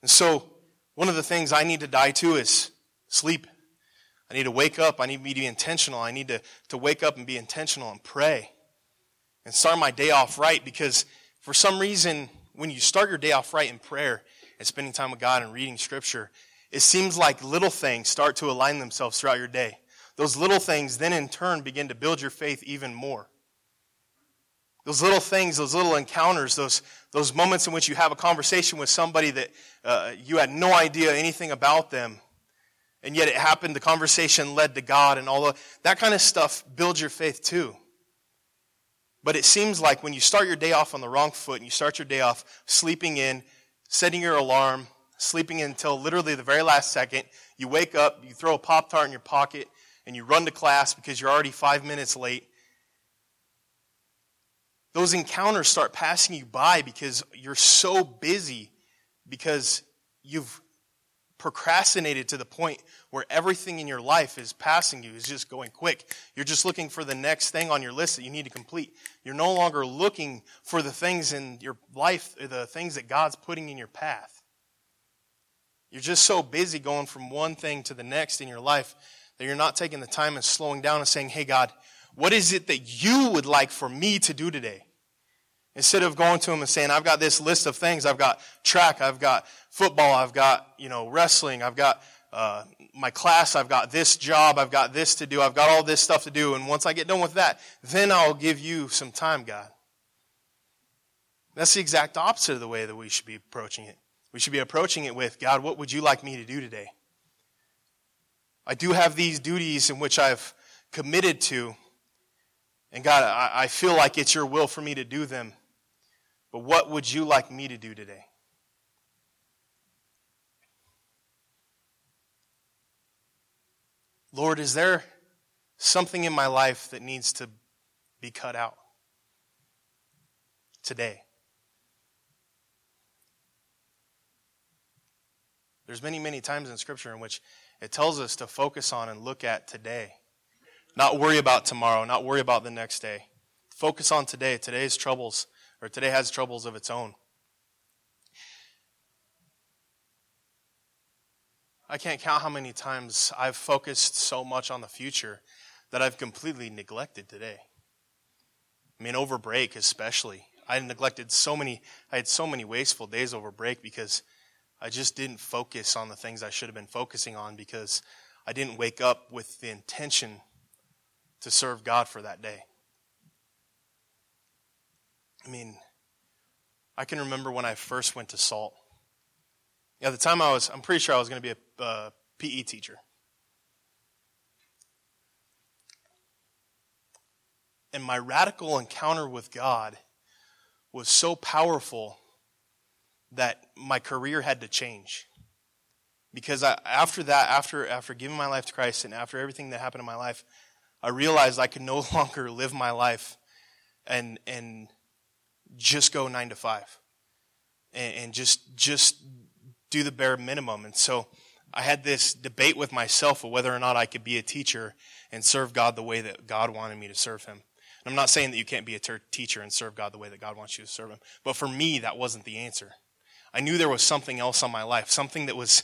And so, one of the things I need to die to is sleep. I need to wake up. I need me to be intentional. I need to wake up and be intentional and pray and start my day off right, because for some reason, when you start your day off right in prayer and spending time with God and reading Scripture, It seems like little things start to align themselves throughout your day. Those little things then in turn begin to build your faith even more. Those little things, those little encounters, those moments in which you have a conversation with somebody that you had no idea anything about them, and yet it happened, the conversation led to God and all that kind of stuff builds your faith too. But it seems like when you start your day off on the wrong foot and you start your day off sleeping in, setting your alarm, sleeping in until literally the very last second, you wake up, you throw a Pop-Tart in your pocket, and you run to class because you're already 5 minutes late. Those encounters start passing you by because you're so busy, because you've procrastinated to the point where everything in your life is passing you, is just going quick. You're just looking for the next thing on your list that you need to complete. You're no longer looking for the things in your life, or the things that God's putting in your path. You're just so busy going from one thing to the next in your life that you're not taking the time and slowing down and saying, hey God, what is it that you would like for me to do today? Instead of going to him and saying, I've got this list of things. I've got track, I've got football, I've got, wrestling, I've got my class, I've got this job, I've got this to do, I've got all this stuff to do, and once I get done with that, then I'll give you some time, God. That's the exact opposite of the way that we should be approaching it. We should be approaching it with, God, what would you like me to do today? I do have these duties in which I've committed to, and God, I feel like it's your will for me to do them, but what would you like me to do today? Lord, is there something in my life that needs to be cut out today? There's many, many times in Scripture in which it tells us to focus on and look at today. Not worry about tomorrow, not worry about the next day. Focus on today. Today's troubles, or today has troubles of its own. I can't count how many times I've focused so much on the future that I've completely neglected today. I mean, over break especially. I had so many wasteful days over break because I just didn't focus on the things I should have been focusing on, because I didn't wake up with the intention to serve God for that day. I mean, I can remember when I first went to SALT. At the time I'm pretty sure I was going to be a PE teacher. And my radical encounter with God was so powerful that my career had to change. Because after giving my life to Christ and after everything that happened in my life, I realized I could no longer live my life and just go 9 to 5 and just do the bare minimum. And so I had this debate with myself of whether or not I could be a teacher and serve God the way that God wanted me to serve him. And I'm not saying that you can't be a teacher and serve God the way that God wants you to serve him. But for me, that wasn't the answer. I knew there was something else on my life, something that was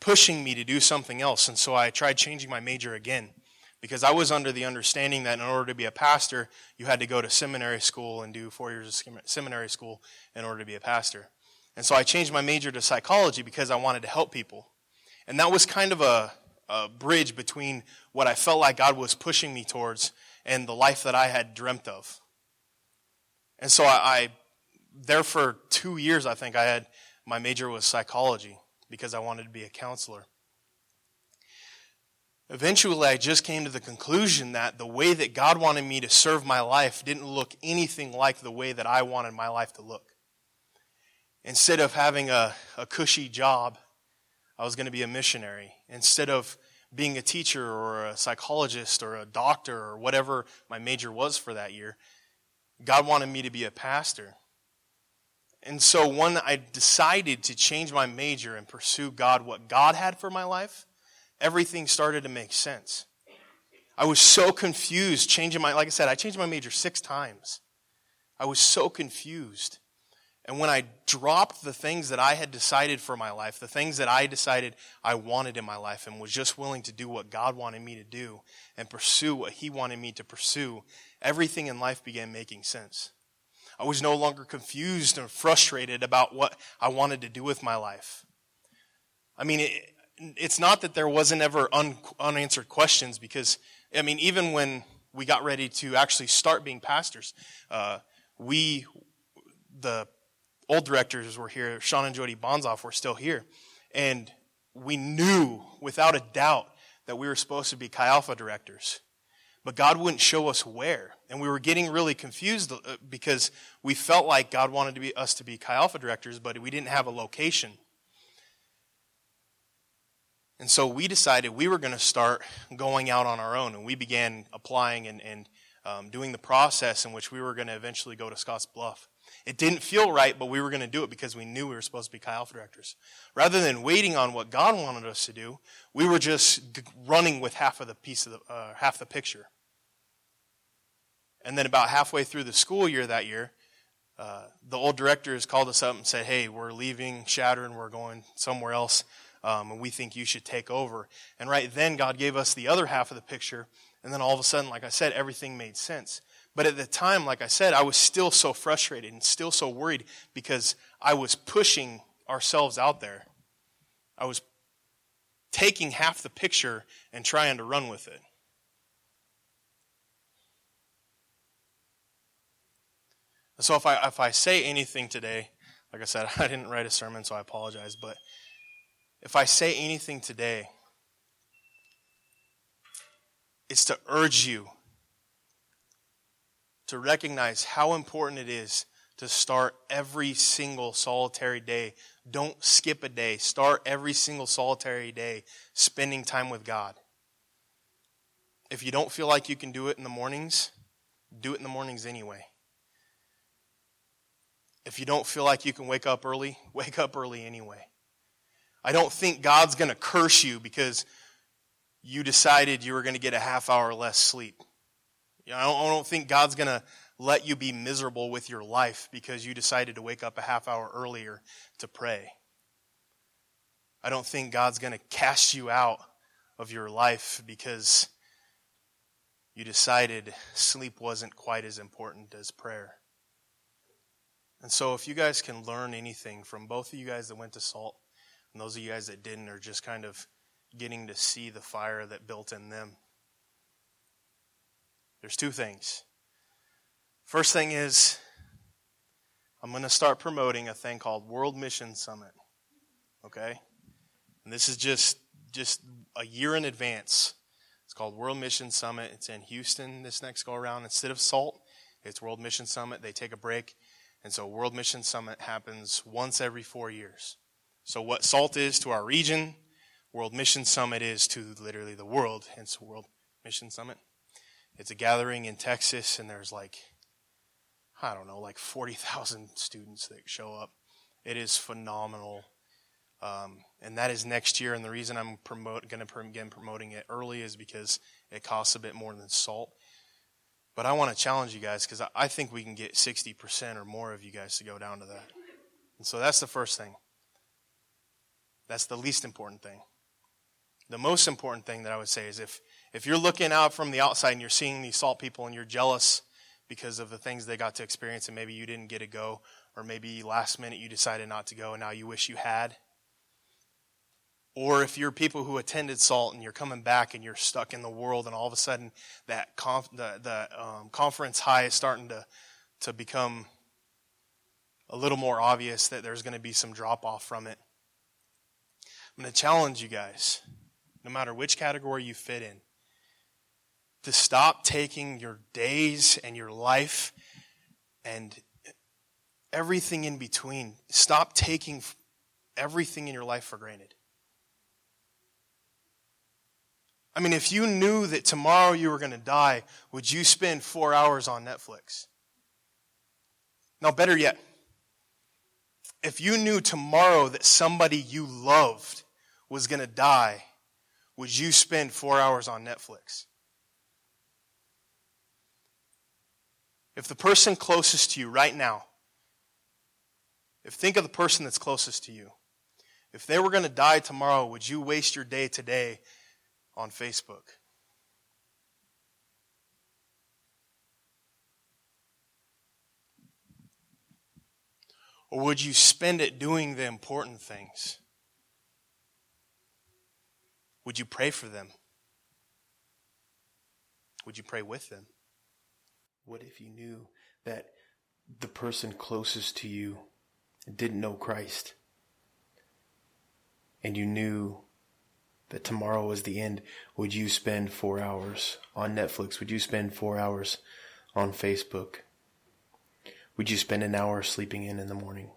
pushing me to do something else. And so I tried changing my major again, because I was under the understanding that in order to be a pastor, you had to go to seminary school and do 4 years of seminary school in order to be a pastor. And so I changed my major to psychology because I wanted to help people. And that was kind of a bridge between what I felt like God was pushing me towards and the life that I had dreamt of. And so I there for 2 years, I think, my major was psychology because I wanted to be a counselor. Eventually, I just came to the conclusion that the way that God wanted me to serve my life didn't look anything like the way that I wanted my life to look. Instead of having a cushy job, I was going to be a missionary. Instead of being a teacher or a psychologist or a doctor or whatever my major was for that year, God wanted me to be a pastor. And so when I decided to change my major and pursue God, what God had for my life, everything started to make sense. I was so confused I changed my major 6 times. I was so confused. And when I dropped the things that I had decided for my life, the things that I decided I wanted in my life, and was just willing to do what God wanted me to do and pursue what he wanted me to pursue, everything in life began making sense. I was no longer confused and frustrated about what I wanted to do with my life. I mean, it's not that there wasn't ever unanswered questions, because, I mean, even when we got ready to actually start being pastors, the old directors were here, Sean and Jody Bonzoff were still here, and we knew without a doubt that we were supposed to be Chi Alpha directors, but God wouldn't show us where, and we were getting really confused because we felt like God wanted us to be Chi Alpha directors, but we didn't have a location. And so we decided we were going to start going out on our own, and we began applying and doing the process in which we were going to eventually go to Scottsbluff. It didn't feel right, but we were going to do it because we knew we were supposed to be Chi Alpha directors. Rather than waiting on what God wanted us to do, we were just running with half the picture. And then about halfway through the school year that year, the old directors called us up and said, "Hey, we're leaving Shatter and we're going somewhere else. And we think you should take over." And right then, God gave us the other half of the picture. And then all of a sudden, like I said, everything made sense. But at the time, like I said, I was still so frustrated and still so worried because I was pushing ourselves out there. I was taking half the picture and trying to run with it. So if I say anything today, like I said, I didn't write a sermon, so I apologize, but if I say anything today, it's to urge you to recognize how important it is to start every single solitary day. Don't skip a day. Start every single solitary day spending time with God. If you don't feel like you can do it in the mornings, do it in the mornings anyway. If you don't feel like you can wake up early anyway. I don't think God's going to curse you because you decided you were going to get a half hour less sleep. I don't think God's going to let you be miserable with your life because you decided to wake up a half hour earlier to pray. I don't think God's going to cast you out of your life because you decided sleep wasn't quite as important as prayer. And so if you guys can learn anything from both of you guys that went to SALT, and those of you guys that didn't are just kind of getting to see the fire that built in them. There's two things. First thing is, I'm going to start promoting a thing called World Mission Summit. Okay? And this is just a year in advance. It's called World Mission Summit. It's in Houston this next go around. Instead of SALT, it's World Mission Summit. They take a break. And so World Mission Summit happens once every 4 years. So what SALT is to our region, World Mission Summit is to literally the world, hence World Mission Summit. It's a gathering in Texas, and there's like 40,000 students that show up. It is phenomenal. And that is next year, and the reason I'm going to begin promoting it early is because it costs a bit more than SALT. But I want to challenge you guys because I think we can get 60% or more of you guys to go down to that. And so that's the first thing. That's the least important thing. The most important thing that I would say is if you're looking out from the outside and you're seeing these SALT people and you're jealous because of the things they got to experience and maybe you didn't get to go, or maybe last minute you decided not to go and now you wish you had. Or if you're people who attended SALT and you're coming back and you're stuck in the world and all of a sudden that conference high is starting to become a little more obvious that there's going to be some drop off from it. I'm going to challenge you guys, no matter which category you fit in, to stop taking your days and your life and everything in between. Stop taking everything in your life for granted. I mean, if you knew that tomorrow you were going to die, would you spend 4 hours on Netflix? No, better yet, if you knew tomorrow that somebody you loved was going to die, would you spend 4 hours on Netflix? If the person closest to you right now, think of the person that's closest to you. If they were going to die tomorrow, would you waste your day today on Facebook? Or would you spend it doing the important things? Would you pray for them? Would you pray with them? What if you knew that the person closest to you didn't know Christ? And you knew that tomorrow was the end. Would you spend 4 hours on Netflix? Would you spend 4 hours on Facebook? Would you spend an hour sleeping in the morning?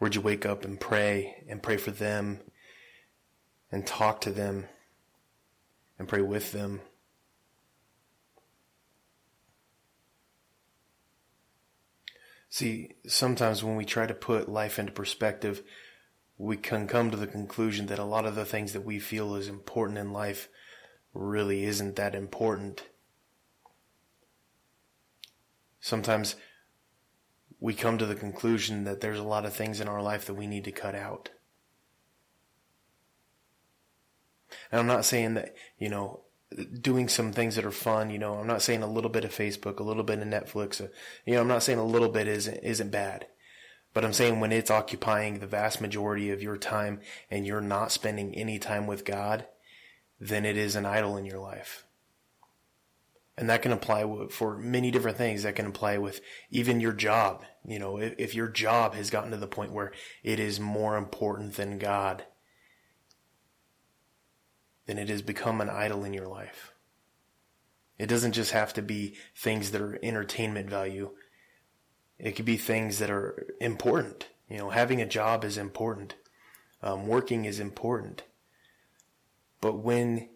Would you wake up and pray for them and talk to them and pray with them? See, sometimes when we try to put life into perspective, we can come to the conclusion that a lot of the things that we feel is important in life really isn't that important. Sometimes we come to the conclusion that there's a lot of things in our life that we need to cut out. And I'm not saying that, doing some things that are fun, I'm not saying a little bit of Facebook, a little bit of Netflix, I'm not saying a little bit isn't bad. But I'm saying when it's occupying the vast majority of your time and you're not spending any time with God, then it is an idol in your life. And that can apply for many different things. That can apply with even your job. If your job has gotten to the point where it is more important than God, then it has become an idol in your life. It doesn't just have to be things that are entertainment value. It could be things that are important. Having a job is important. Working is important. But when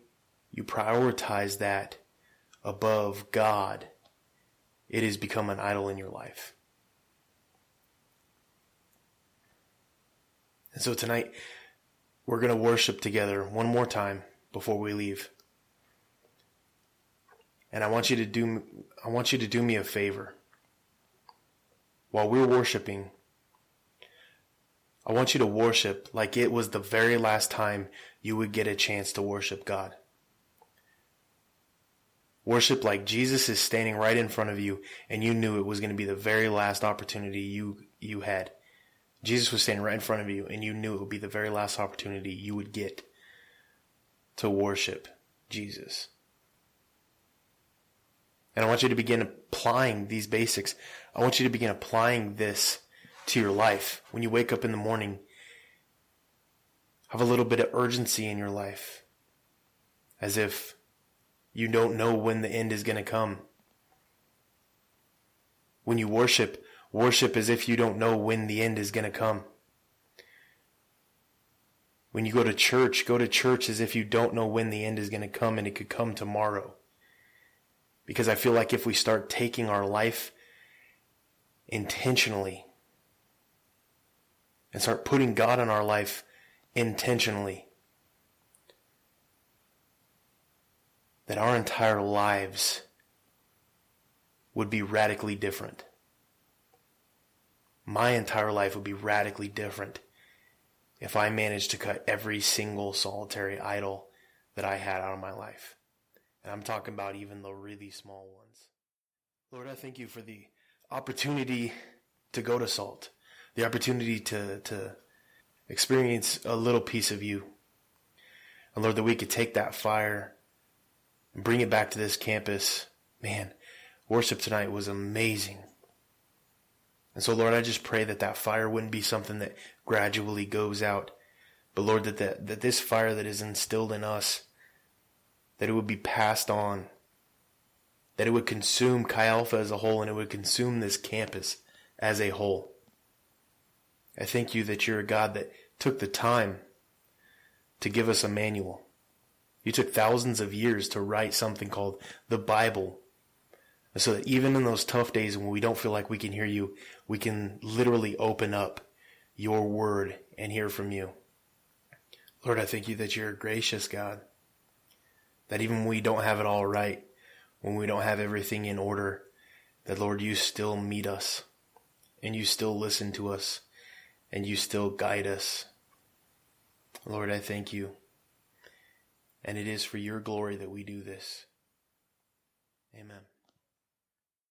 you prioritize that above God, it has become an idol in your life. And so tonight, we're going to worship together one more time before we leave. And I want you to do me a favor. While we're worshiping, I want you to worship like it was the very last time you would get a chance to worship God. Worship like Jesus is standing right in front of you and you knew it was going to be the very last opportunity you had. Jesus was standing right in front of you and you knew it would be the very last opportunity you would get to worship Jesus. And I want you to begin applying these basics. I want you to begin applying this to your life. When you wake up in the morning, have a little bit of urgency in your life, as if you don't know when the end is going to come. When you worship, worship as if you don't know when the end is going to come. When you go to church as if you don't know when the end is going to come, and it could come tomorrow. Because I feel like if we start taking our life intentionally and start putting God in our life intentionally, that our entire lives would be radically different. My entire life would be radically different if I managed to cut every single solitary idol that I had out of my life. And I'm talking about even the really small ones. Lord, I thank you for the opportunity to go to SALT, the opportunity to experience a little piece of you. And Lord, that we could take that fire and bring it back to this campus. Man, worship tonight was amazing. And so, Lord, I just pray that fire wouldn't be something that gradually goes out. But, Lord, that this fire that is instilled in us, that it would be passed on, that it would consume Chi Alpha as a whole, and it would consume this campus as a whole. I thank you that you're a God that took the time to give us a manual. You took thousands of years to write something called the Bible, so that even in those tough days when we don't feel like we can hear you, we can literally open up your word and hear from you. Lord, I thank you that you're a gracious God, that even when we don't have it all right, when we don't have everything in order, that, Lord, you still meet us, and you still listen to us, and you still guide us. Lord, I thank you. And it is for your glory that we do this. Amen.